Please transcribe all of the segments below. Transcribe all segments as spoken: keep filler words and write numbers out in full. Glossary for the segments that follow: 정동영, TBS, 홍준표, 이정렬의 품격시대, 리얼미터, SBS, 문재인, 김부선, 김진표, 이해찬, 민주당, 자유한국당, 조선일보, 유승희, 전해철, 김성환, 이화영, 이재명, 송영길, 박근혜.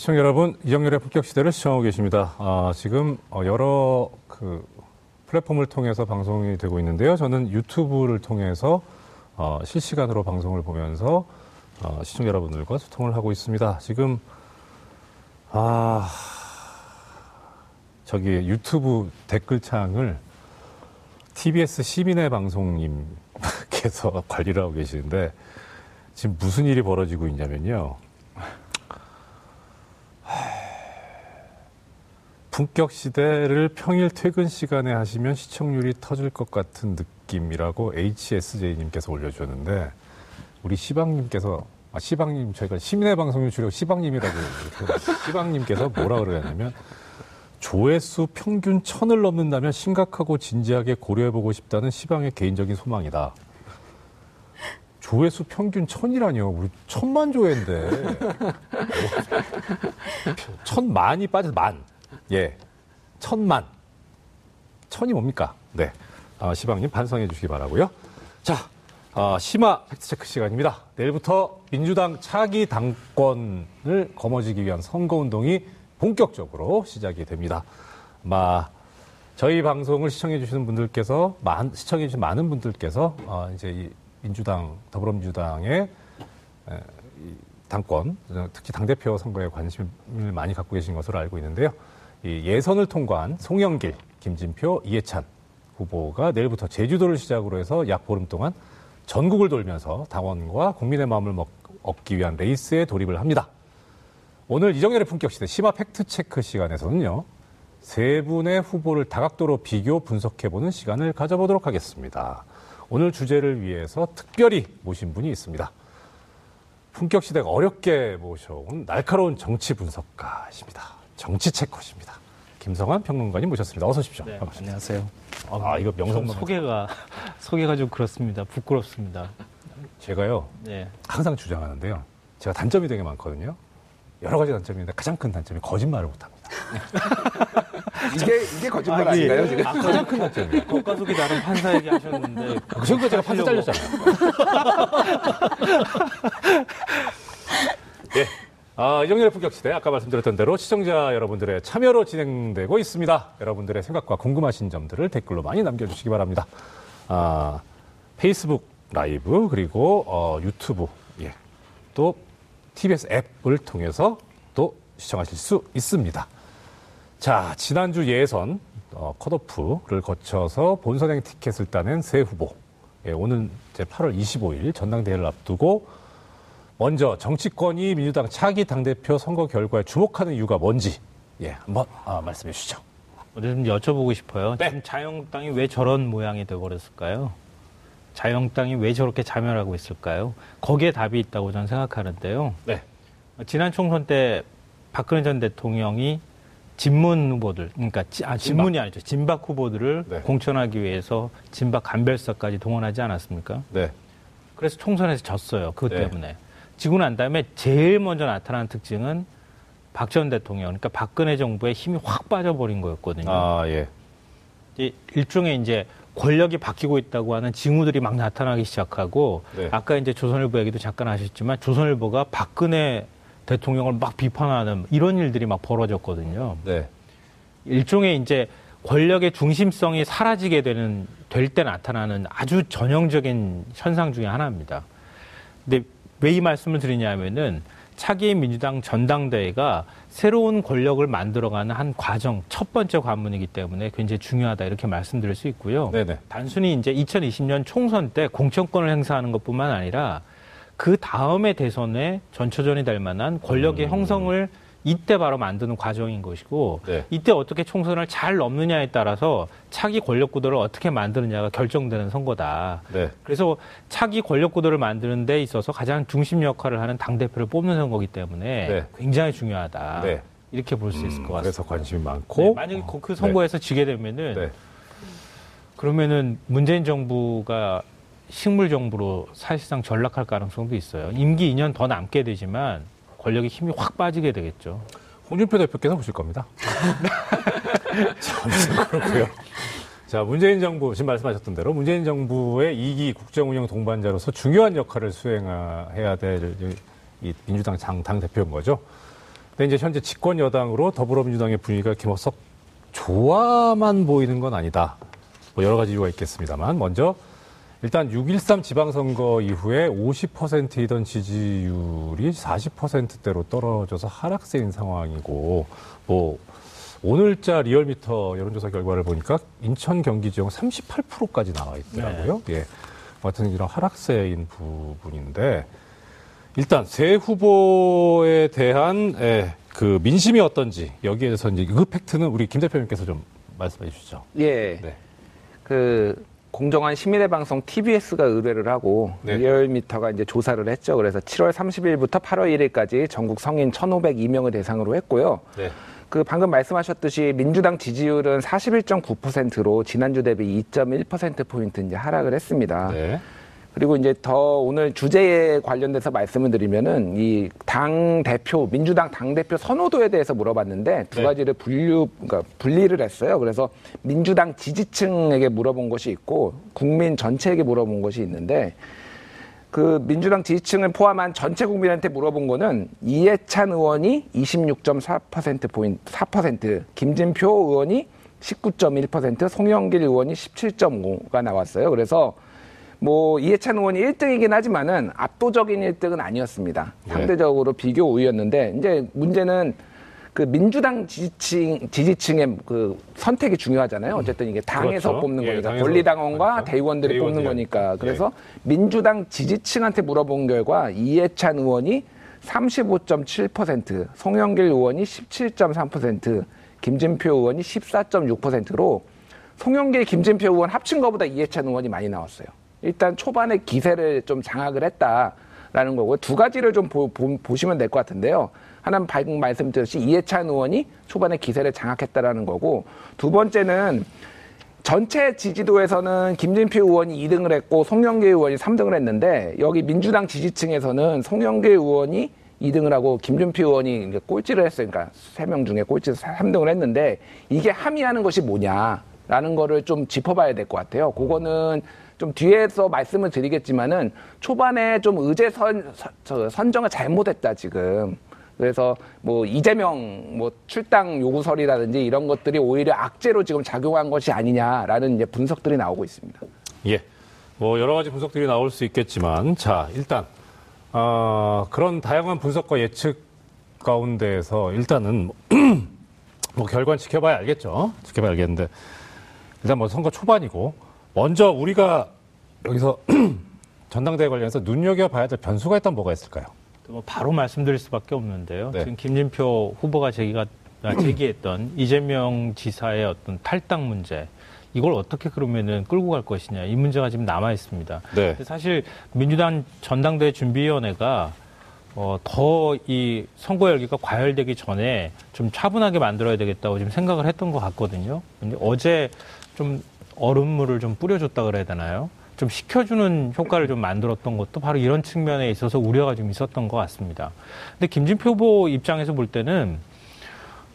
시청자 여러분, 이정렬의 품격시대를 시청하고 계십니다. 아, 지금 여러 그 플랫폼을 통해서 방송이 되고 있는데요. 저는 유튜브를 통해서 어, 실시간으로 방송을 보면서 어, 시청자 여러분들과 소통을 하고 있습니다. 지금 아 저기 유튜브 댓글창을 티비에스 시민의 방송님께서 관리를 하고 계시는데 지금 무슨 일이 벌어지고 있냐면요. 품격시대를 평일 퇴근 시간에 하시면 시청률이 터질 것 같은 느낌이라고 에이치에스제이님께서 올려주셨는데 우리 시방님께서 아 시방님 저희가 시민의 방송을 주려고 시방님이라고 시방님께서 뭐라 그러냐면 조회수 평균 천을 넘는다면 심각하고 진지하게 고려해보고 싶다는 시방의 개인적인 소망이다. 조회수 평균 천이라니요. 우리 천만 조회인데 천만이 빠져서 만. 예, 천만. 천이 뭡니까? 네, 아, 시방님 반성해 주시기 바라고요. 자, 아, 심화 팩트체크 시간입니다. 내일부터 민주당 차기 당권을 거머쥐기 위한 선거운동이 본격적으로 시작이 됩니다. 아마 저희 방송을 시청해 주시는 분들께서, 만, 시청해 주신 많은 분들께서 아, 이제 이 민주당, 더불어민주당의 에, 이 당권, 특히 당대표 선거에 관심을 많이 갖고 계신 것으로 알고 있는데요. 이 예선을 통과한 송영길, 김진표, 이해찬 후보가 내일부터 제주도를 시작으로 해서 약 보름 동안 전국을 돌면서 당원과 국민의 마음을 먹, 얻기 위한 레이스에 돌입을 합니다. 오늘 이정렬의 품격시대 심화 팩트체크 시간에서는요. 세 분의 후보를 다각도로 비교 분석해보는 시간을 가져보도록 하겠습니다. 오늘 주제를 위해서 특별히 모신 분이 있습니다. 품격시대가 어렵게 모셔온 날카로운 정치 분석가십니다. 정치 체커십니다. 김성환 평론가님 모셨습니다. 어서 오십시오. 네, 안녕하세요. 아, 이거 명성만 소개가 소개가 좀 그렇습니다. 부끄럽습니다. 제가요. 네. 항상 주장하는데요. 제가 단점이 되게 많거든요. 여러 가지 단점이 있는데 가장 큰 단점이 거짓말을 못합니다. 이게 이게 거짓말 아, 아닌가요? 지금? 아, 가장 큰 단점이에요. 고가 속이 나름 판사 얘기하셨는데 그 전까지 제가 판사 잘렸잖아요. 예. 아, 이정렬의 품격시대 아까 말씀드렸던 대로 시청자 여러분들의 참여로 진행되고 있습니다. 여러분들의 생각과 궁금하신 점들을 댓글로 많이 남겨주시기 바랍니다. 아, 페이스북 라이브 그리고 어, 유튜브 예. 또 티비에스 앱을 통해서 또 시청하실 수 있습니다. 자, 지난주 예선 어, 컷오프를 거쳐서 본선행 티켓을 따낸 세 후보 예, 오늘 이제 팔월 이십오일 전당대회를 앞두고 먼저 정치권이 민주당 차기 당대표 선거 결과에 주목하는 이유가 뭔지 예 한번 아, 말씀해 주시죠. 오늘 좀 여쭤보고 싶어요. 네. 지금 자유한국당이 왜 저런 모양이 되어버렸을까요? 자유한국당이 왜 저렇게 자멸하고 있을까요? 거기에 답이 있다고 저는 생각하는데요. 네. 지난 총선 때 박근혜 전 대통령이 진문 후보들, 그러니까 지, 아, 진문이 아니죠. 진박 후보들을 네. 공천하기 위해서 진박 간별사까지 동원하지 않았습니까? 네. 그래서 총선에서 졌어요. 그것 네. 때문에. 지고 난 다음에 제일 먼저 나타난 특징은 박 전 대통령, 그러니까 박근혜 정부의 힘이 확 빠져버린 거였거든요. 아, 예. 일종의 이제 권력이 바뀌고 있다고 하는 징후들이 막 나타나기 시작하고, 네. 아까 이제 조선일보 얘기도 잠깐 하셨지만, 조선일보가 박근혜 대통령을 막 비판하는 이런 일들이 막 벌어졌거든요. 네. 일종의 이제 권력의 중심성이 사라지게 되는, 될 때 나타나는 아주 전형적인 현상 중에 하나입니다. 근데 왜 이 말씀을 드리냐면은 차기 민주당 전당대회가 새로운 권력을 만들어가는 한 과정, 첫 번째 관문이기 때문에 굉장히 중요하다 이렇게 말씀드릴 수 있고요. 네네. 단순히 이제 이천이십년 총선 때 공천권을 행사하는 것뿐만 아니라 그 다음에 대선에 전초전이 될 만한 권력의 음... 형성을 이때 바로 만드는 과정인 것이고 네. 이때 어떻게 총선을 잘 넘느냐에 따라서 차기 권력 구도를 어떻게 만드느냐가 결정되는 선거다. 네. 그래서 차기 권력 구도를 만드는 데 있어서 가장 중심 역할을 하는 당대표를 뽑는 선거이기 때문에 네. 굉장히 중요하다. 네. 이렇게 볼 수 있을 것 같습니다. 그래서 관심이 많고. 네. 만약에 그 선거에서 네. 지게 되면은 네. 그러면은 문재인 정부가 식물 정부로 사실상 전락할 가능성도 있어요. 임기 이 년 더 남게 되지만 권력의 힘이 확 빠지게 되겠죠. 홍준표 대표께서 보실 겁니다. 자, 그렇고요. 자, 문재인 정부, 지금 말씀하셨던 대로 문재인 정부의 이 기 국정운영 동반자로서 중요한 역할을 수행해야 될 이 민주당 당 대표인 거죠. 근데 이제 현재 집권 여당으로 더불어민주당의 분위기가 이렇게 뭐 썩 좋아만 보이는 건 아니다. 뭐 여러 가지 이유가 있겠습니다만 먼저 일단 육 일삼 지방선거 이후에 오십 퍼센트이던 지지율이 사십 퍼센트대로 떨어져서 하락세인 상황이고 뭐 오늘자 리얼미터 여론조사 결과를 보니까 인천, 경기 지역 삼십팔 퍼센트까지 나와 있더라고요. 네. 예, 같은 이런 하락세인 부분인데 일단 세 후보에 대한 예, 그 민심이 어떤지 여기에 대해서 이제 그 팩트는 우리 김 대표님께서 좀 말씀해 주시죠. 예, 네. 그. 공정한 시민의 방송 티비에스가 의뢰를 하고 네. 리얼미터가 이제 조사를 했죠. 그래서 칠월 삼십일부터 팔월 일일까지 전국 성인 천오백이 명을 대상으로 했고요. 네. 그 방금 말씀하셨듯이 민주당 지지율은 사십일 점 구 퍼센트로 지난주 대비 이 점 일 퍼센트 포인트 이제 하락을 했습니다. 네. 그리고 이제 더 오늘 주제에 관련돼서 말씀을 드리면은 이 당 대표, 민주당 당 대표 선호도에 대해서 물어봤는데 두 가지를 분류, 그러니까 분리를 했어요. 그래서 민주당 지지층에게 물어본 것이 있고 국민 전체에게 물어본 것이 있는데 그 민주당 지지층을 포함한 전체 국민한테 물어본 거는 이해찬 의원이 이십육 점 사 퍼센트 포인트, 사 퍼센트, 김진표 의원이 십구 점 일 퍼센트, 송영길 의원이 십칠 점 오가 나왔어요. 그래서 뭐 이해찬 의원이 일 등이긴 하지만은 압도적인 일 등은 아니었습니다. 상대적으로 네. 비교 우위였는데 이제 문제는 그 민주당 지지층 지지층의 그 선택이 중요하잖아요. 어쨌든 이게 당에서 그렇죠. 뽑는 예, 거니까 권리당원과 대의원들이 대의원 뽑는 대의원. 거니까 그래서 예. 민주당 지지층한테 물어본 결과 이해찬 의원이 삼십오 점 칠 퍼센트, 송영길 의원이 십칠 점 삼 퍼센트, 김진표 의원이 십사 점 육 퍼센트로 송영길, 김진표 의원 합친 거보다 이해찬 의원이 많이 나왔어요. 일단 초반에 기세를 좀 장악을 했다라는 거고 두 가지를 좀 보, 보, 보시면 될 것 같은데요. 하나는 방금 말씀드렸듯이 이해찬 의원이 초반에 기세를 장악했다라는 거고 두 번째는 전체 지지도에서는 김진표 의원이 이 등을 했고 송영길 의원이 삼 등을 했는데 여기 민주당 지지층에서는 송영길 의원이 이 등을 하고 김준표 의원이 이제 꼴찌를 했어요. 그러니까 세 명 중에 꼴찌 삼 등을 했는데 이게 함의하는 것이 뭐냐라는 거를 좀 짚어봐야 될 것 같아요. 그거는 좀 뒤에서 말씀을 드리겠지만은 초반에 좀 의제 선, 선, 선정을 잘못했다 지금. 그래서 뭐 이재명 뭐 출당 요구설이라든지 이런 것들이 오히려 악재로 지금 작용한 것이 아니냐라는 이제 분석들이 나오고 있습니다. 예, 뭐 여러 가지 분석들이 나올 수 있겠지만 자 일단 어, 그런 다양한 분석과 예측 가운데에서 일단은 뭐 결과는 지켜봐야 알겠죠. 지켜봐야 알겠는데 일단 뭐 선거 초반이고. 먼저 우리가 여기서 전당대회 관련해서 눈여겨봐야 될 변수가 일단 뭐가 있을까요? 바로 말씀드릴 수밖에 없는데요. 네. 지금 김진표 후보가 제기가, 제기했던 이재명 지사의 어떤 탈당 문제 이걸 어떻게 그러면은 끌고 갈 것이냐 이 문제가 지금 남아 있습니다. 네. 사실 민주당 전당대회 준비위원회가 어, 더 이 선거 열기가 과열되기 전에 좀 차분하게 만들어야 되겠다고 지금 생각을 했던 것 같거든요. 근데 어제 좀 얼음물을 좀 뿌려줬다 그래야 되나요? 좀 식혀주는 효과를 좀 만들었던 것도 바로 이런 측면에 있어서 우려가 좀 있었던 것 같습니다. 근데 김진표 후보 입장에서 볼 때는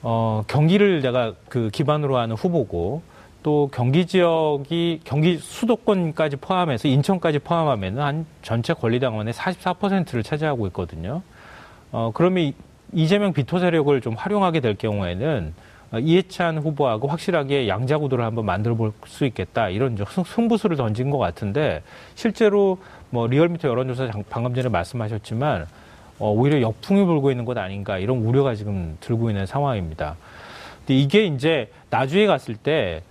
어, 경기를 내가 그 기반으로 하는 후보고 또 경기 지역이 경기 수도권까지 포함해서 인천까지 포함하면 한 전체 권리당원의 사십사 퍼센트를 차지하고 있거든요. 어, 그러면 이재명 비토 세력을 좀 활용하게 될 경우에는 이해찬 후보하고 확실하게 양자구도를 한번 만들어 볼 수 있겠다 이런 승부수를 던진 것 같은데 실제로 뭐 리얼미터 여론조사 방금 전에 말씀하셨지만 오히려 역풍이 불고 있는 것 아닌가 이런 우려가 지금 들고 있는 상황입니다. 근데 이게 이제 나중에 갔을 때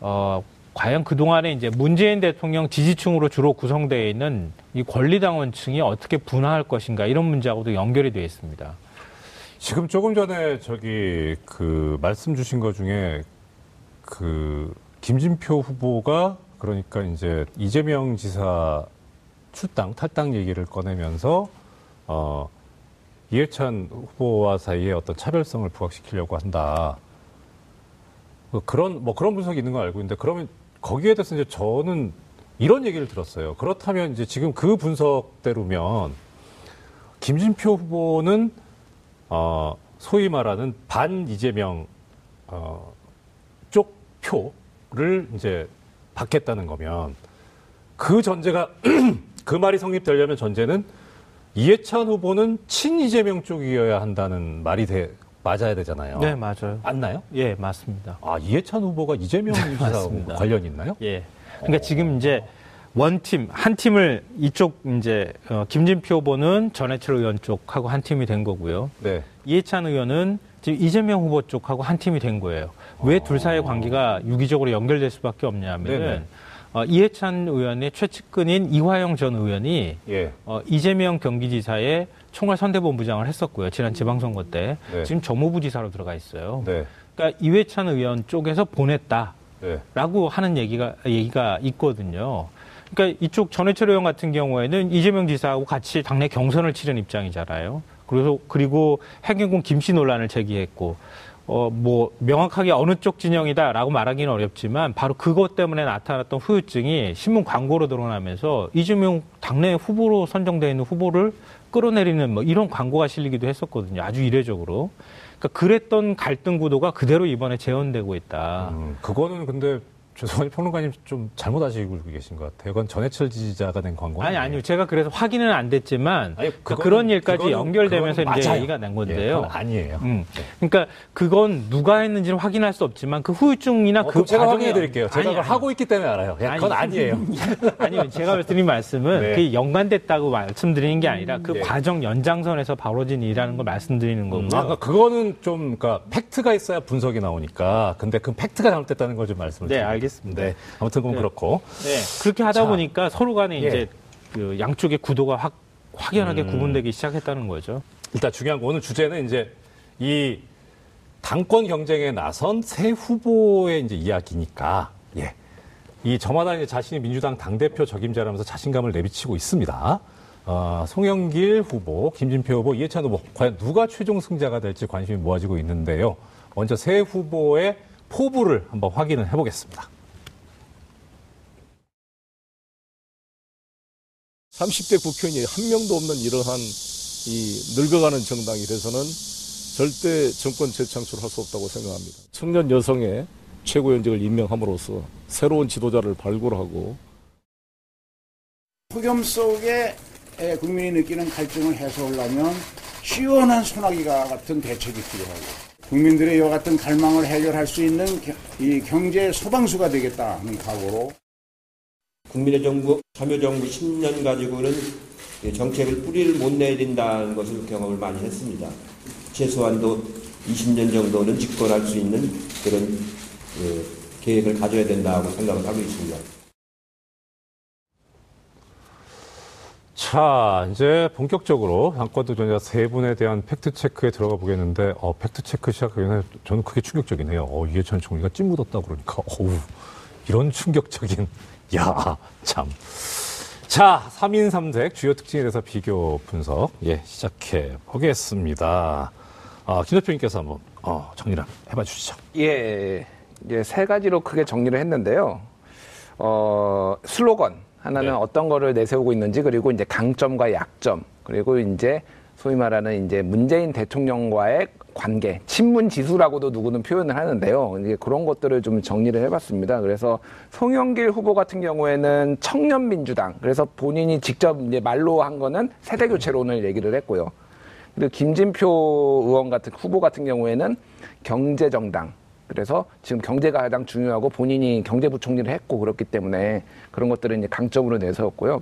어, 과연 그 동안에 이제 문재인 대통령 지지층으로 주로 구성되어 있는 이 권리당원층이 어떻게 분화할 것인가 이런 문제하고도 연결이 되어 있습니다. 지금 조금 전에 저기 그 말씀 주신 것 중에 그 김진표 후보가 그러니까 이제 이재명 지사 출당 탈당 얘기를 꺼내면서 어 이해찬 후보와 사이의 어떤 차별성을 부각시키려고 한다. 그런 뭐 그런 분석이 있는 거 알고 있는데 그러면 거기에 대해서 이제 저는 이런 얘기를 들었어요. 그렇다면 이제 지금 그 분석대로면 김진표 후보는 어, 소위 말하는 반 이재명, 어, 쪽 표를 이제 받겠다는 거면 그 전제가, 그 말이 성립되려면 전제는 이해찬 후보는 친 이재명 쪽이어야 한다는 말이 돼, 맞아야 되잖아요. 네, 맞아요. 맞나요? 예, 맞습니다. 아, 이해찬 후보가 이재명 후보하고 관련이 있나요? 예. 그러니까 어. 지금 이제 원팀, 한 팀을 이쪽 이제 어, 김진표 후보는 전해철 의원 쪽하고 한 팀이 된 거고요. 네. 이해찬 의원은 지금 이재명 후보 쪽하고 한 팀이 된 거예요. 왜 둘 사이의 관계가 유기적으로 연결될 수밖에 없냐면은 어, 이해찬 의원의 최측근인 이화영 전 의원이 예. 어, 이재명 경기지사의 총괄선대본부장을 했었고요. 지난 지방선거 때. 네. 지금 정무부지사로 들어가 있어요. 네. 그러니까 이해찬 의원 쪽에서 보냈다라고 네. 하는 얘기가, 얘기가 있거든요. 그러니까 이쪽 전해철 의원 같은 경우에는 이재명 지사하고 같이 당내 경선을 치른 입장이잖아요. 그래서 그리고 해경군 김씨 논란을 제기했고 어, 뭐, 명확하게 어느 쪽 진영이다라고 말하기는 어렵지만, 바로 그것 때문에 나타났던 후유증이 신문 광고로 드러나면서 이재명 당내 후보로 선정되어 있는 후보를 끌어내리는 뭐 이런 광고가 실리기도 했었거든요. 아주 이례적으로. 그러니까 그랬던 갈등 구도가 그대로 이번에 재현되고 있다. 음, 그거는 근데 죄송합니다. 평론가님 좀 잘못 아시고 계신 것 같아요. 그건 전해철 지지자가 된 광고. 아니, 아니요. 제가 그래서 확인은 안 됐지만 아니, 그건, 그러니까 그런 일까지 그건, 연결되면서 그건 이제 얘기가 난 건데요. 예, 아니에요. 음. 네. 그러니까 그건 누가 했는지는 확인할 수 없지만 그 후유증이나 어, 그 과정을 제가 확인해 드릴게요. 제가 아니, 그걸 아니, 하고 있기 때문에 알아요. 야, 아니, 그건 아니에요. 아니요. 제가 드린 말씀은 네. 그게 연관됐다고 말씀드리는 게 아니라 그 네. 과정 연장선에서 벌어진 일이라는 걸 말씀드리는 거고요. 음, 아까 그거는 좀 그러니까 팩트가 있어야 분석이 나오니까 근데 그 팩트가 잘못됐다는 걸 좀 말씀을 드릴게요. 네, 알겠습니다. 네. 아무튼 그건 네. 그렇고. 네. 그렇게 하다 자, 보니까 서로 간에 예. 이제 그 양쪽의 구도가 확, 확연하게 음. 구분되기 시작했다는 거죠. 일단 중요한 거 오늘 주제는 이제 이 당권 경쟁에 나선 새 후보의 이제 이야기니까 예. 이 저마다 이제 자신이 민주당 당대표 적임자라면서 자신감을 내비치고 있습니다. 어, 송영길 후보, 김진표 후보, 이해찬 후보 과연 누가 최종 승자가 될지 관심이 모아지고 있는데요. 먼저 새 후보의 포부를 한번 확인을 해보겠습니다. 삼십 대 국회의원이 한 명도 없는 이러한 이 늙어가는 정당이 돼서는 절대 정권 재창출을 할 수 없다고 생각합니다. 청년 여성의 최고위원직을 임명함으로써 새로운 지도자를 발굴하고 폭염 속에 국민이 느끼는 갈증을 해소하려면 시원한 소나기가 같은 대책이 필요하고 국민들의 이와 같은 갈망을 해결할 수 있는 이 경제 소방수가 되겠다 하는 각오로 국민의 정부, 참여정부 십 년 가지고는 정책을 뿌리를 못 내야 된다는 것을 경험을 많이 했습니다. 최소한도 이십 년 정도는 집권할 수 있는 그런 계획을 가져야 된다고 생각을 하고 있습니다. 자, 이제 본격적으로 당권도전자 세 분에 대한 팩트체크에 들어가 보겠는데, 어, 팩트체크 시작하기 전에 저는 그게 충격적이네요. 어, 이해찬 총리가 찐 묻었다고 그러니까, 어우, 이런 충격적인, 야, 참. 자, 삼 인 삼 색 주요 특징에 대해서 비교 분석, 예, 시작해 보겠습니다. 아, 김 대표님께서 한번, 어, 정리를 해봐 주시죠. 예, 예, 세 가지로 크게 정리를 했는데요. 어, 슬로건. 하나는 네. 어떤 거를 내세우고 있는지, 그리고 이제 강점과 약점, 그리고 이제 소위 말하는 이제 문재인 대통령과의 관계, 친문 지수라고도 누구는 표현을 하는데요. 이제 그런 것들을 좀 정리를 해봤습니다. 그래서 송영길 후보 같은 경우에는 청년 민주당, 그래서 본인이 직접 이제 말로 한 거는 세대 교체로 오늘 얘기를 했고요. 그리고 김진표 의원 같은 후보 같은 경우에는 경제 정당. 그래서 지금 경제가 가장 중요하고 본인이 경제부총리를 했고 그렇기 때문에 그런 것들을 이제 강점으로 내세웠고요.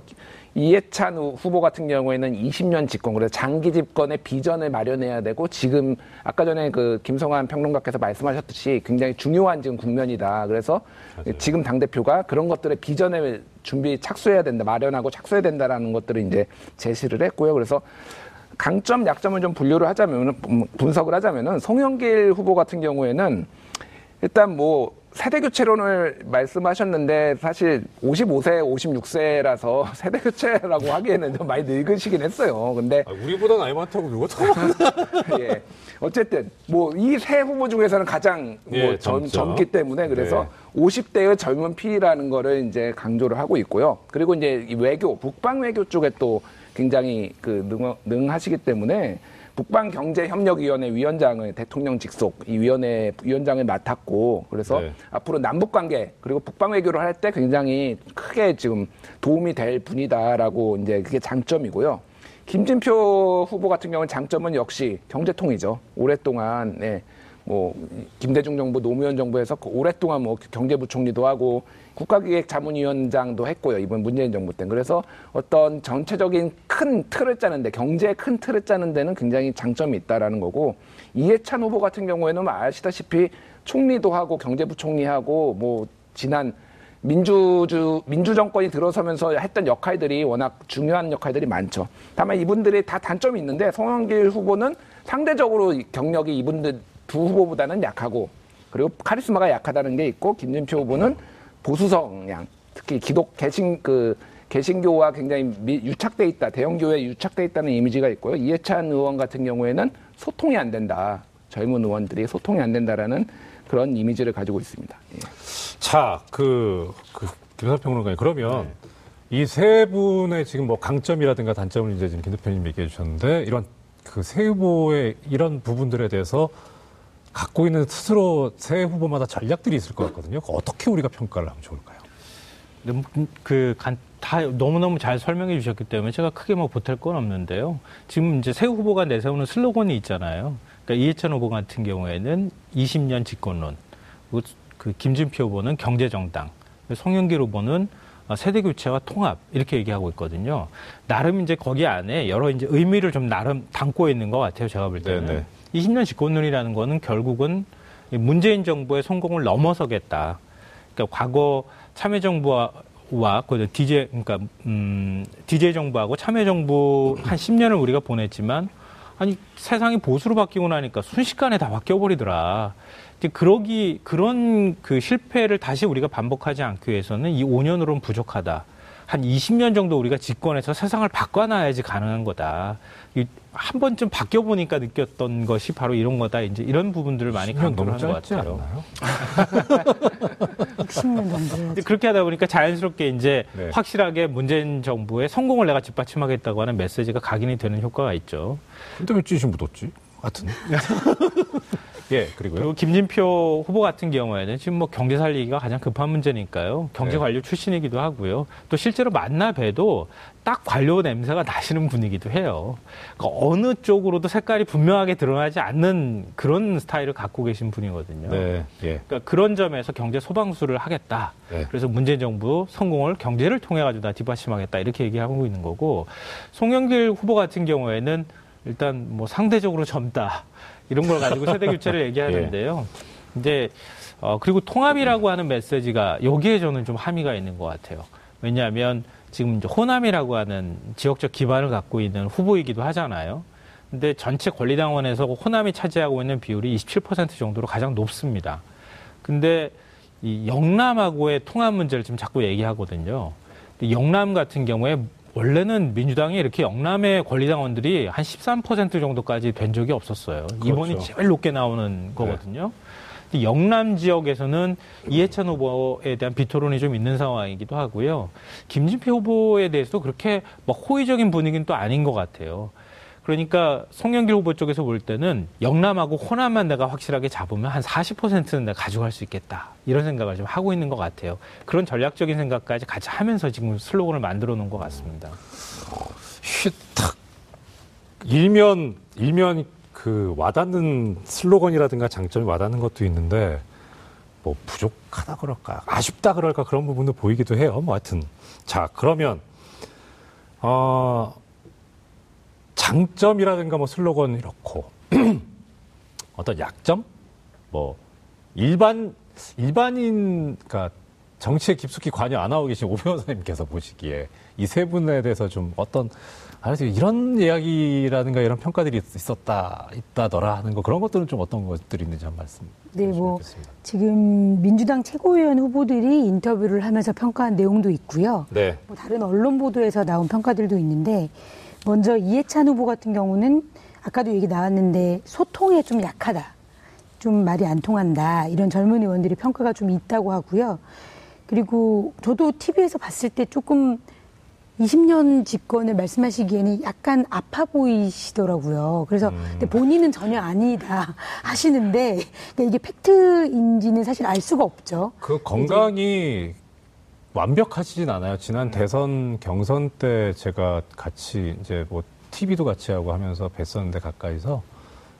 이해찬 후보 같은 경우에는 이십 년 집권, 그래서 장기 집권의 비전을 마련해야 되고 지금 아까 전에 그 김성환 평론가께서 말씀하셨듯이 굉장히 중요한 지금 국면이다. 그래서 맞아요. 지금 당대표가 그런 것들의 비전을 준비 착수해야 된다, 마련하고 착수해야 된다라는 것들을 이제 제시를 했고요. 그래서 강점, 약점을 좀 분류를 하자면, 분석을 하자면은 송영길 후보 같은 경우에는 일단 뭐 세대교체론을 말씀하셨는데 사실 오십오 세, 오십육 세라서 세대교체라고 하기에는 좀 많이 늙으시긴 했어요. 근데 아, 우리보다 나이 많다고 누가 더 많나? 예. 어쨌든 뭐 이 세 후보 중에서는 가장 뭐 예, 젊, 젊기 때문에 그래서 네. 오십 대의 젊은 피라는 거를 이제 강조를 하고 있고요. 그리고 이제 외교, 북방 외교 쪽에 또 굉장히 그 능, 능하시기 때문에 북방경제협력위원회 위원장을 대통령 직속 이 위원회 위원장을 맡았고 그래서 네. 앞으로 남북관계 그리고 북방외교를 할 때 굉장히 크게 지금 도움이 될 분이다라고 이제 그게 장점이고요. 김진표 후보 같은 경우는 장점은 역시 경제통이죠. 오랫동안 네, 뭐 김대중 정부, 노무현 정부에서 오랫동안 뭐 경제부총리도 하고 국가기획자문위원장도 했고요. 이번 문재인 정부 때는. 그래서 어떤 전체적인 큰 틀을 짜는데, 경제의 큰 틀을 짜는 데는 굉장히 장점이 있다라는 거고, 이해찬 후보 같은 경우에는 아시다시피 총리도 하고 경제부총리하고 뭐 지난 민주주, 민주정권이 들어서면서 했던 역할들이 워낙 중요한 역할들이 많죠. 다만 이분들이 다 단점이 있는데, 송영길 후보는 상대적으로 경력이 이분들 두 후보보다는 약하고, 그리고 카리스마가 약하다는 게 있고, 김진표 후보는 보수 성향, 특히 기독 개신 그 개신교와 굉장히 유착돼 있다, 대형교회에 유착돼 있다는 이미지가 있고요. 이해찬 의원 같은 경우에는 소통이 안 된다, 젊은 의원들이 소통이 안 된다라는 그런 이미지를 가지고 있습니다. 예. 자, 그, 그 김사평론가님, 그러면 네. 이 세 분의 지금 뭐 강점이라든가 단점을 이제 지금 김 대표님 얘기해 주셨는데, 이런 그 세 후보의 이런 부분들에 대해서 갖고 있는 스스로 세 후보마다 전략들이 있을 것 같거든요. 어떻게 우리가 평가를 하면 좋을까요? 그 간, 다 너무너무 잘 설명해 주셨기 때문에 제가 크게 뭐 보탤 건 없는데요. 지금 이제 새 후보가 내세우는 슬로건이 있잖아요. 그러니까 이해찬 후보 같은 경우에는 이십 년 집권론, 그 김진표 후보는 경제정당, 송영길 후보는 세대 교체와 통합, 이렇게 얘기하고 있거든요. 나름 이제 거기 안에 여러 이제 의미를 좀 나름 담고 있는 것 같아요. 제가 볼 때는. 네네. 이십 년 집권론이라는 거는 결국은 문재인 정부의 성공을 넘어서겠다. 그러니까 과거 참여정부와 그 디제이, 그러니까 음, 디제이 정부하고 참여정부 한 십 년을 우리가 보냈지만, 아니 세상이 보수로 바뀌고 나니까 순식간에 다 바뀌어버리더라. 이제 그러기 그런 그 실패를 다시 우리가 반복하지 않기 위해서는 이 오 년으로는 부족하다. 한 이십 년 정도 우리가 집권해서 세상을 바꿔놔야지 가능한 거다. 이 한 번쯤 바뀌어 보니까 느꼈던 것이 바로 이런 거다. 이제 이런 부분들을 많이 강조를 하는 것 같아요. 근데 그렇게 하다 보니까 자연스럽게 이제 네. 확실하게 문재인 정부의 성공을 내가 뒷받침하겠다고 하는 메시지가 각인이 되는 효과가 있죠. 근데 왜 찌신 묻었지? 같은. 예, 그리고요. 그리고 김진표 후보 같은 경우에는 지금 뭐 경제 살리기가 가장 급한 문제니까요. 경제 관료 네. 출신이기도 하고요. 또 실제로 만나 뵈도 딱 관료 냄새가 나시는 분이기도 해요. 그러니까 어느 쪽으로도 색깔이 분명하게 드러나지 않는 그런 스타일을 갖고 계신 분이거든요. 네, 예. 그러니까 그런 점에서 경제 소방수를 하겠다. 네. 그래서 문재인 정부 성공을 경제를 통해 가지고 다 뒷받침하겠다. 이렇게 얘기하고 있는 거고, 송영길 후보 같은 경우에는 일단 뭐 상대적으로 젊다. 이런 걸 가지고 세대 교체를 얘기하는데요. 예. 이제 어 그리고 통합이라고 하는 메시지가 여기에 저는 좀 함의가 있는 것 같아요. 왜냐하면 지금 이제 호남이라고 하는 지역적 기반을 갖고 있는 후보이기도 하잖아요. 근데 전체 권리당원에서 호남이 차지하고 있는 비율이 이십칠 퍼센트 정도로 가장 높습니다. 근데 이 영남하고의 통합 문제를 지금 자꾸 얘기하거든요. 근데 영남 같은 경우에 원래는 민주당이 이렇게 영남의 권리당원들이 한 십삼 퍼센트 정도까지 된 적이 없었어요. 그렇죠. 이번이 제일 높게 나오는 거거든요. 네. 영남 지역에서는 이해찬 후보에 대한 비토론이 좀 있는 상황이기도 하고요. 김진표 후보에 대해서도 그렇게 막 호의적인 분위기는 또 아닌 것 같아요. 그러니까 송영길 후보 쪽에서 볼 때는 영남하고 호남만 내가 확실하게 잡으면 한 사십 퍼센트는 내가 가져갈 수 있겠다. 이런 생각을 좀 하고 있는 것 같아요. 그런 전략적인 생각까지 같이 하면서 지금 슬로건을 만들어 놓은 것 같습니다. 딱 일면, 일면 그 와닿는 슬로건이라든가 장점이 와닿는 것도 있는데, 뭐 부족하다 그럴까, 아쉽다 그럴까, 그런 부분도 보이기도 해요. 뭐 하여튼. 자, 그러면, 어, 장점이라든가 뭐 슬로건 이렇고 어떤 약점, 뭐 일반 일반인, 그러니까 정치에 깊숙이 관여 안 하고 계신 오 변호사님께서 보시기에 이 세 분에 대해서 좀 어떤 아니 이런 이야기라든가 이런 평가들이 있었다 있다더라 하는 거, 그런 것들은 좀 어떤 것들이 있는지 한 말씀. 네, 뭐 좋겠습니다. 지금 민주당 최고위원 후보들이 인터뷰를 하면서 평가한 내용도 있고요. 네. 뭐 다른 언론 보도에서 나온 평가들도 있는데. 먼저 이해찬 후보 같은 경우는 아까도 얘기 나왔는데 소통에 좀 약하다, 좀 말이 안 통한다, 이런 젊은 의원들이 평가가 좀 있다고 하고요. 그리고 저도 티비에서 봤을 때 조금 이십 년 집권을 말씀하시기에는 약간 아파 보이시더라고요. 그래서 음. 근데 본인은 전혀 아니다 하시는데, 그러니까 이게 팩트인지는 사실 알 수가 없죠. 그 건강이... 이제. 완벽하시진 않아요. 지난 대선 경선 때 제가 같이 이제 뭐 티비도 같이 하고 하면서 뵀었는데 가까이서.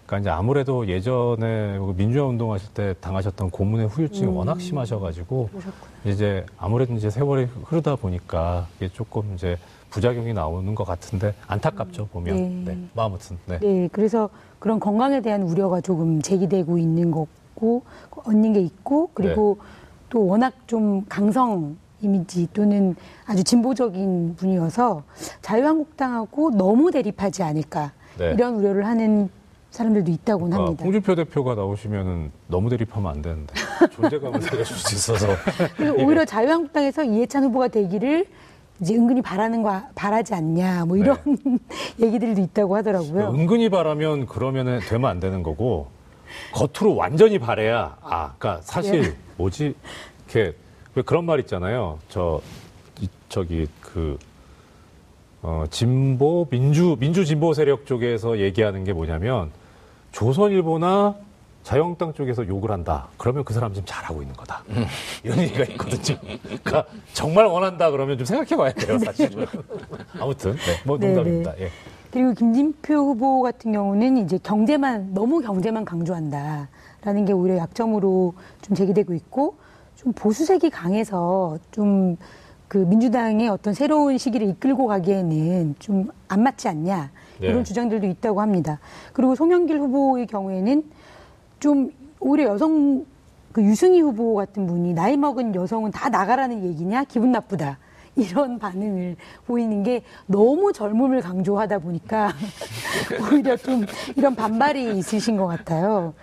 그러니까 이제 아무래도 예전에 민주화 운동하실 때 당하셨던 고문의 후유증이 음. 워낙 심하셔가지고 그렇구나. 이제 아무래도 이제 세월이 흐르다 보니까 이게 조금 이제 부작용이 나오는 것 같은데 안타깝죠, 음. 보면. 네. 네. 뭐 아무튼. 네. 네. 그래서 그런 건강에 대한 우려가 조금 제기되고 있는 거고, 얻는 게 있고, 그리고 네. 또 워낙 좀 강성 이미지 또는 아주 진보적인 분이어서 자유한국당하고 너무 대립하지 않을까. 네. 이런 우려를 하는 사람들도 있다고는 그러니까 합니다. 홍준표 대표가 나오시면은 너무 대립하면 안 되는데 존재감을 제가 줄 수 있어서 오히려 자유한국당에서 이해찬 후보가 되기를 이제 은근히 바라는 거 바라지 않냐 뭐 이런 네. 얘기들도 있다고 하더라고요. 은근히 바라면 그러면은 되면 안 되는 거고 겉으로 완전히 바래야 아, 그러니까 사실 네. 뭐지 이렇게 왜 그런 말 있잖아요. 저 이, 저기 그. 어, 진보, 민주, 민주 진보 세력 쪽에서 얘기하는 게 뭐냐면, 조선일보나 자유한국당 쪽에서 욕을 한다. 그러면 그 사람 지금 잘하고 있는 거다. 음. 이런 얘기가 있거든요. 그러니까 정말 원한다 그러면 좀 생각해 봐야 돼요, 사실은. 아무튼, 네, 뭐 농담입니다. 예. 그리고 김진표 후보 같은 경우는 이제 경제만, 너무 경제만 강조한다라는 게 오히려 약점으로 좀 제기되고 있고, 좀 보수색이 강해서 좀 그 민주당의 어떤 새로운 시기를 이끌고 가기에는 좀 안 맞지 않냐 이런 네. 주장들도 있다고 합니다. 그리고 송영길 후보의 경우에는 좀 오히려 여성 그 유승희 후보 같은 분이 나이 먹은 여성은 다 나가라는 얘기냐 기분 나쁘다 이런 반응을 보이는 게 너무 젊음을 강조하다 보니까 오히려 좀 이런 반발이 있으신 것 같아요.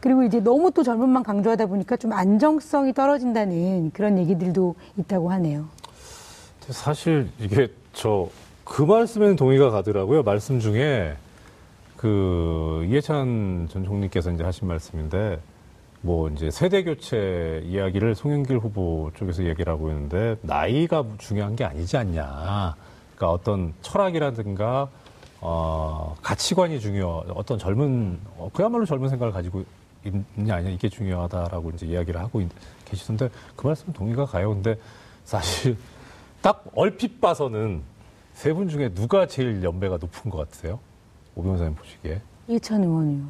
그리고 이제 너무 또 젊음만 강조하다 보니까 좀 안정성이 떨어진다는 그런 얘기들도 있다고 하네요. 사실 이게 저 그 말씀에는 동의가 가더라고요. 말씀 중에 그 이해찬 전 총리께서 이제 하신 말씀인데 뭐 이제 세대 교체 이야기를 송영길 후보 쪽에서 얘기를 하고 있는데 나이가 중요한 게 아니지 않냐. 그러니까 어떤 철학이라든가 어 가치관이 중요. 어떤 젊은 그야말로 젊은 생각을 가지고 있냐 아니냐 이게 중요하다라고 이제 이야기를 하고 계시던데 그 말씀은 동의가 가요. 근데 사실 딱 얼핏 봐서는 세 분 중에 누가 제일 연배가 높은 것 같으세요? 오 변호사님 보시기에. 이해찬 의원이요.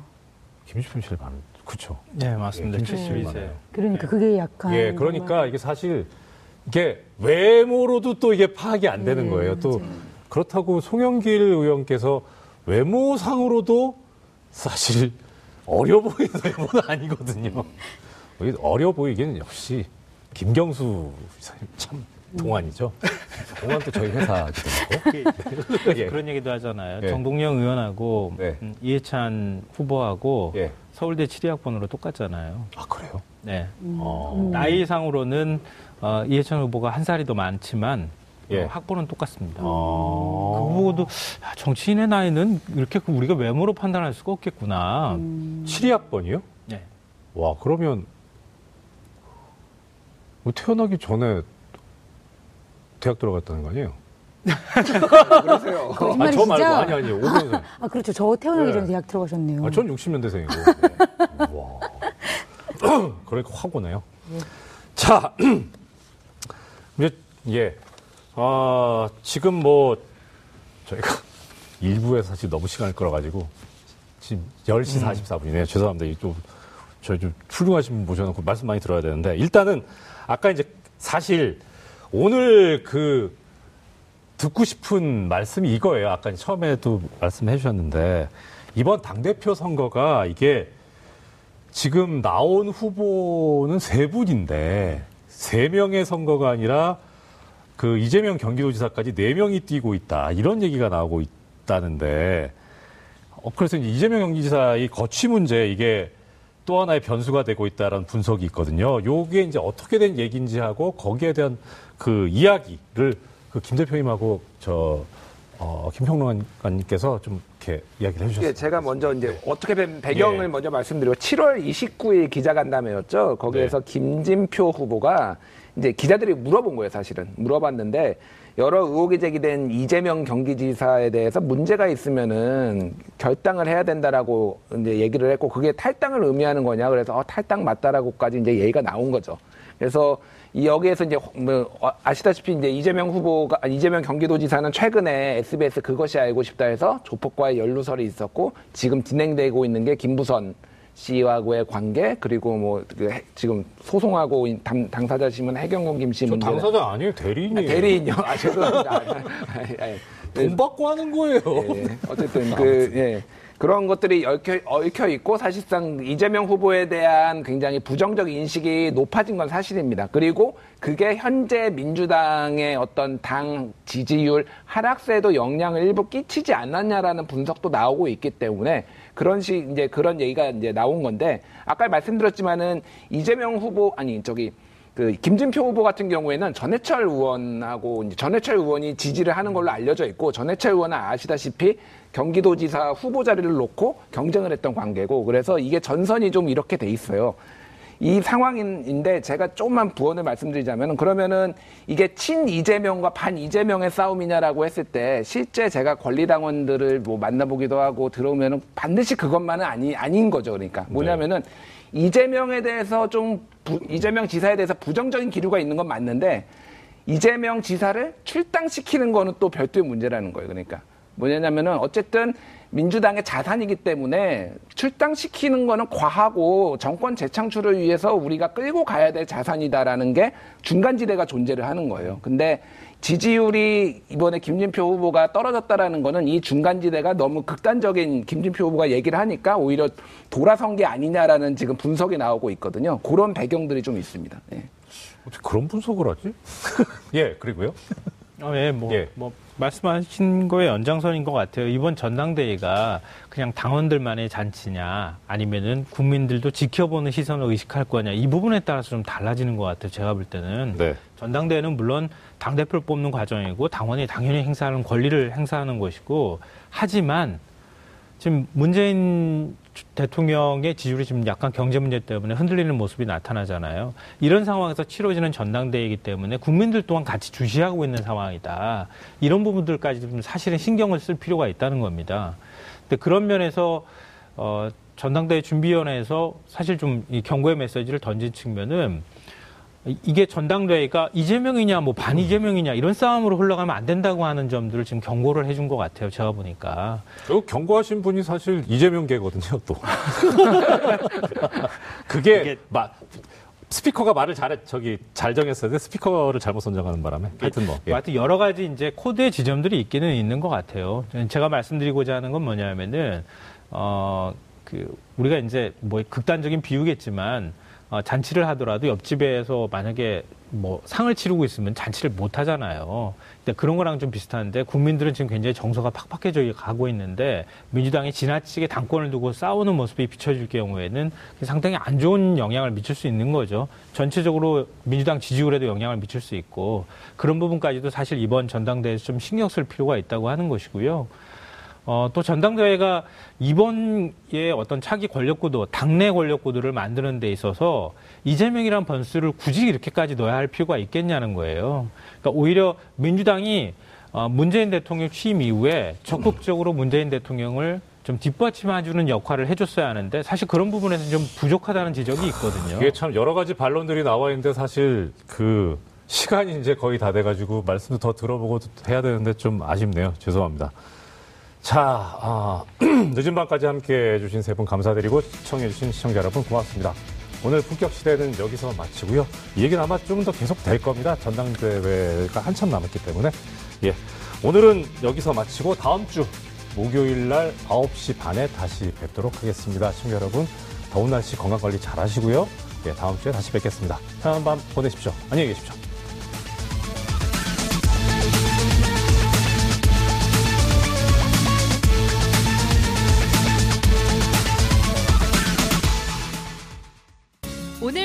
김진표 씨를 반, 그렇죠. 네, 맞습니다. 예, 칠십이 세. 그러니까 그게 약간. 예, 그러니까 정말... 이게 사실 이게 외모로도 또 이게 파악이 안 되는 예, 거예요. 또 맞아요. 그렇다고 송영길 의원께서 외모상으로도 사실 어려 보이는 외모는 아니거든요. 어려 보이기는 역시 김경수 의사님 참. 동안이죠. 동안도 저희 회사기도 하고. 예. 그런 얘기도 하잖아요. 예. 정동영 의원하고 예. 이해찬 후보하고 예. 서울대 치대학번으로 똑같잖아요. 아, 그래요? 네. 음. 어. 나이상으로는 어, 이해찬 후보가 한 살이 더 많지만 예. 어, 학번은 똑같습니다. 어. 그 후보도 야, 정치인의 나이는 이렇게 우리가 외모로 판단할 수가 없겠구나. 음. 치대학번이요? 네. 와, 그러면 뭐 태어나기 전에 대학 들어갔다는 거 아니에요? 그러세요. 거짓말이시죠? 아, 저 말고 아니 아니요. 오 년생. 아 그렇죠. 저 태어나기 네. 전에 대학 들어가셨네요. 아, 전 육십 년대생이고. 와. 그러니까 확 오네요. 네. 자, 이제 예. 아 지금 뭐 저희가 일부에서 사실 너무 시간을 끌어가지고 지금 열 시 사십사 분이네요. 죄송합니다. 좀 저희 좀 훌륭하신 분 모셔놓고 말씀 많이 들어야 되는데 일단은 아까 이제 사실. 오늘 그 듣고 싶은 말씀이 이거예요. 아까 처음에도 말씀해 주셨는데 이번 당대표 선거가 이게 지금 나온 후보는 세 분인데 세 명의 선거가 아니라 그 이재명 경기도지사까지 네 명이 뛰고 있다. 이런 얘기가 나오고 있다는데 어 그래서 이재명 경기지사의 거취 문제 이게 또 하나의 변수가 되고 있다라는 분석이 있거든요. 요게 이제 어떻게 된 얘기인지 하고 거기에 대한 그 이야기를 그 김 대표님하고 저 어, 김평론가님께서 좀 이렇게 이야기를 해주셨습니다. 예, 제가 먼저 이제 어떻게 된 배경을 예. 먼저 말씀드리고 칠월 이십구일 기자간담회였죠. 거기에서 네. 김진표 후보가 이제 기자들이 물어본 거예요, 사실은. 물어봤는데 여러 의혹이 제기된 이재명 경기지사에 대해서 문제가 있으면은 결당을 해야 된다라고 이제 얘기를 했고 그게 탈당을 의미하는 거냐 그래서 어, 탈당 맞다라고까지 이제 얘기가 나온 거죠. 그래서 여기에서 이제 뭐 아시다시피 이제 이재명 후보가 이재명 경기도지사는 최근에 에스비에스 그것이 알고 싶다 해서 조폭과의 연루설이 있었고 지금 진행되고 있는 게 김부선 씨와의 관계 그리고 뭐 지금 소송하고 당, 당사자심은 해경군 김씨 문제. 저 당사자 아니에요, 대리인이에요. 아, 대리인요. 아 죄송합니다. 돈 받고 하는 거예요. 예, 어쨌든 그 예. 그런 것들이 얽혀, 얽혀 있고 사실상 이재명 후보에 대한 굉장히 부정적 인식이 높아진 건 사실입니다. 그리고 그게 현재 민주당의 어떤 당 지지율 하락세에도 영향을 일부 끼치지 않았냐라는 분석도 나오고 있기 때문에 그런 식 이제 그런 얘기가 이제 나온 건데 아까 말씀드렸지만은 이재명 후보 아니 저기 그 김진표 후보 같은 경우에는 전해철 의원하고 이제 전해철 의원이 지지를 하는 걸로 알려져 있고 전해철 의원은 아시다시피 경기도지사 후보 자리를 놓고 경쟁을 했던 관계고 그래서 이게 전선이 좀 이렇게 돼 있어요. 이 상황인데 제가 조금만 부언을 말씀드리자면 그러면은 이게 친 이재명과 반 이재명의 싸움이냐라고 했을 때 실제 제가 권리당원들을 뭐 만나보기도 하고 들어오면은 반드시 그것만은 아니 아닌 거죠. 그러니까 뭐냐면은 네. 이재명에 대해서 좀 부, 이재명 지사에 대해서 부정적인 기류가 있는 건 맞는데 이재명 지사를 출당시키는 거는 또 별도의 문제라는 거예요. 그러니까. 뭐냐면은 어쨌든 민주당의 자산이기 때문에 출당시키는 거는 과하고 정권 재창출을 위해서 우리가 끌고 가야 될 자산이다라는 게 중간지대가 존재를 하는 거예요. 근데 지지율이 이번에 김진표 후보가 떨어졌다라는 거는 이 중간지대가 너무 극단적인 김진표 후보가 얘기를 하니까 오히려 돌아선 게 아니냐라는 지금 분석이 나오고 있거든요. 그런 배경들이 좀 있습니다. 예. 어떻게 그런 분석을 하지? 예, 그리고요. 아, 예, 뭐, 예. 뭐 말씀하신 거에 연장선인 것 같아요. 이번 전당대회가 그냥 당원들만의 잔치냐 아니면은 국민들도 지켜보는 시선을 의식할 거냐 이 부분에 따라서 좀 달라지는 것 같아요. 제가 볼 때는 네. 전당대회는 물론 당대표를 뽑는 과정이고 당원이 당연히 행사하는 권리를 행사하는 것이고 하지만 지금 문재인 대통령의 지지율이 지금 약간 경제 문제 때문에 흔들리는 모습이 나타나잖아요. 이런 상황에서 치러지는 전당대회이기 때문에 국민들 또한 같이 주시하고 있는 상황이다. 이런 부분들까지 좀 사실은 신경을 쓸 필요가 있다는 겁니다. 근데 그런 면에서 어, 전당대회 준비위원회에서 사실 좀 이 경고의 메시지를 던진 측면은 이게 전당대회가 이재명이냐 뭐 반 이재명이냐 이런 싸움으로 흘러가면 안 된다고 하는 점들을 지금 경고를 해준 것 같아요. 제가 보니까. 경고하신 분이 사실 이재명계거든요. 또. 그게, 그게... 마, 스피커가 말을 잘 저기 잘 정했어야 돼. 스피커를 잘못 선정하는 바람에. 하여튼 뭐. 예. 하여튼 여러 가지 이제 코드의 지점들이 있기는 있는 것 같아요. 제가 말씀드리고자 하는 건 뭐냐면은 어, 그 우리가 이제 뭐 극단적인 비유겠지만. 어, 잔치를 하더라도 옆집에서 만약에 뭐 상을 치르고 있으면 잔치를 못 하잖아요. 근데 그런 거랑 좀 비슷한데 국민들은 지금 굉장히 정서가 팍팍해져 가고 있는데 민주당이 지나치게 당권을 두고 싸우는 모습이 비춰질 경우에는 상당히 안 좋은 영향을 미칠 수 있는 거죠. 전체적으로 민주당 지지율에도 영향을 미칠 수 있고 그런 부분까지도 사실 이번 전당대회에서 좀 신경 쓸 필요가 있다고 하는 것이고요. 어, 또 전당대회가 이번에 어떤 차기 권력구도, 당내 권력구도를 만드는 데 있어서 이재명이란 번수를 굳이 이렇게까지 넣어야 할 필요가 있겠냐는 거예요. 그러니까 오히려 민주당이 어, 문재인 대통령 취임 이후에 적극적으로 문재인 대통령을 좀 뒷받침해주는 역할을 해줬어야 하는데 사실 그런 부분에서는 좀 부족하다는 지적이 있거든요. 이게 참 여러 가지 반론들이 나와 있는데 사실 그 시간이 이제 거의 다 돼가지고 말씀도 더 들어보고 해야 되는데 좀 아쉽네요. 죄송합니다. 자, 아, 늦은 밤까지 함께해 주신 세 분 감사드리고 시청해 주신 시청자 여러분 고맙습니다. 오늘 품격시대는 여기서 마치고요. 이 얘기는 아마 좀 더 계속 될 겁니다. 전당대회가 한참 남았기 때문에. 예, 오늘은 여기서 마치고 다음 주 목요일 날 아홉 시 반에 다시 뵙도록 하겠습니다. 시청자 여러분, 더운 날씨 건강관리 잘 하시고요. 예, 다음 주에 다시 뵙겠습니다. 편안한 밤 보내십시오. 안녕히 계십시오. 오늘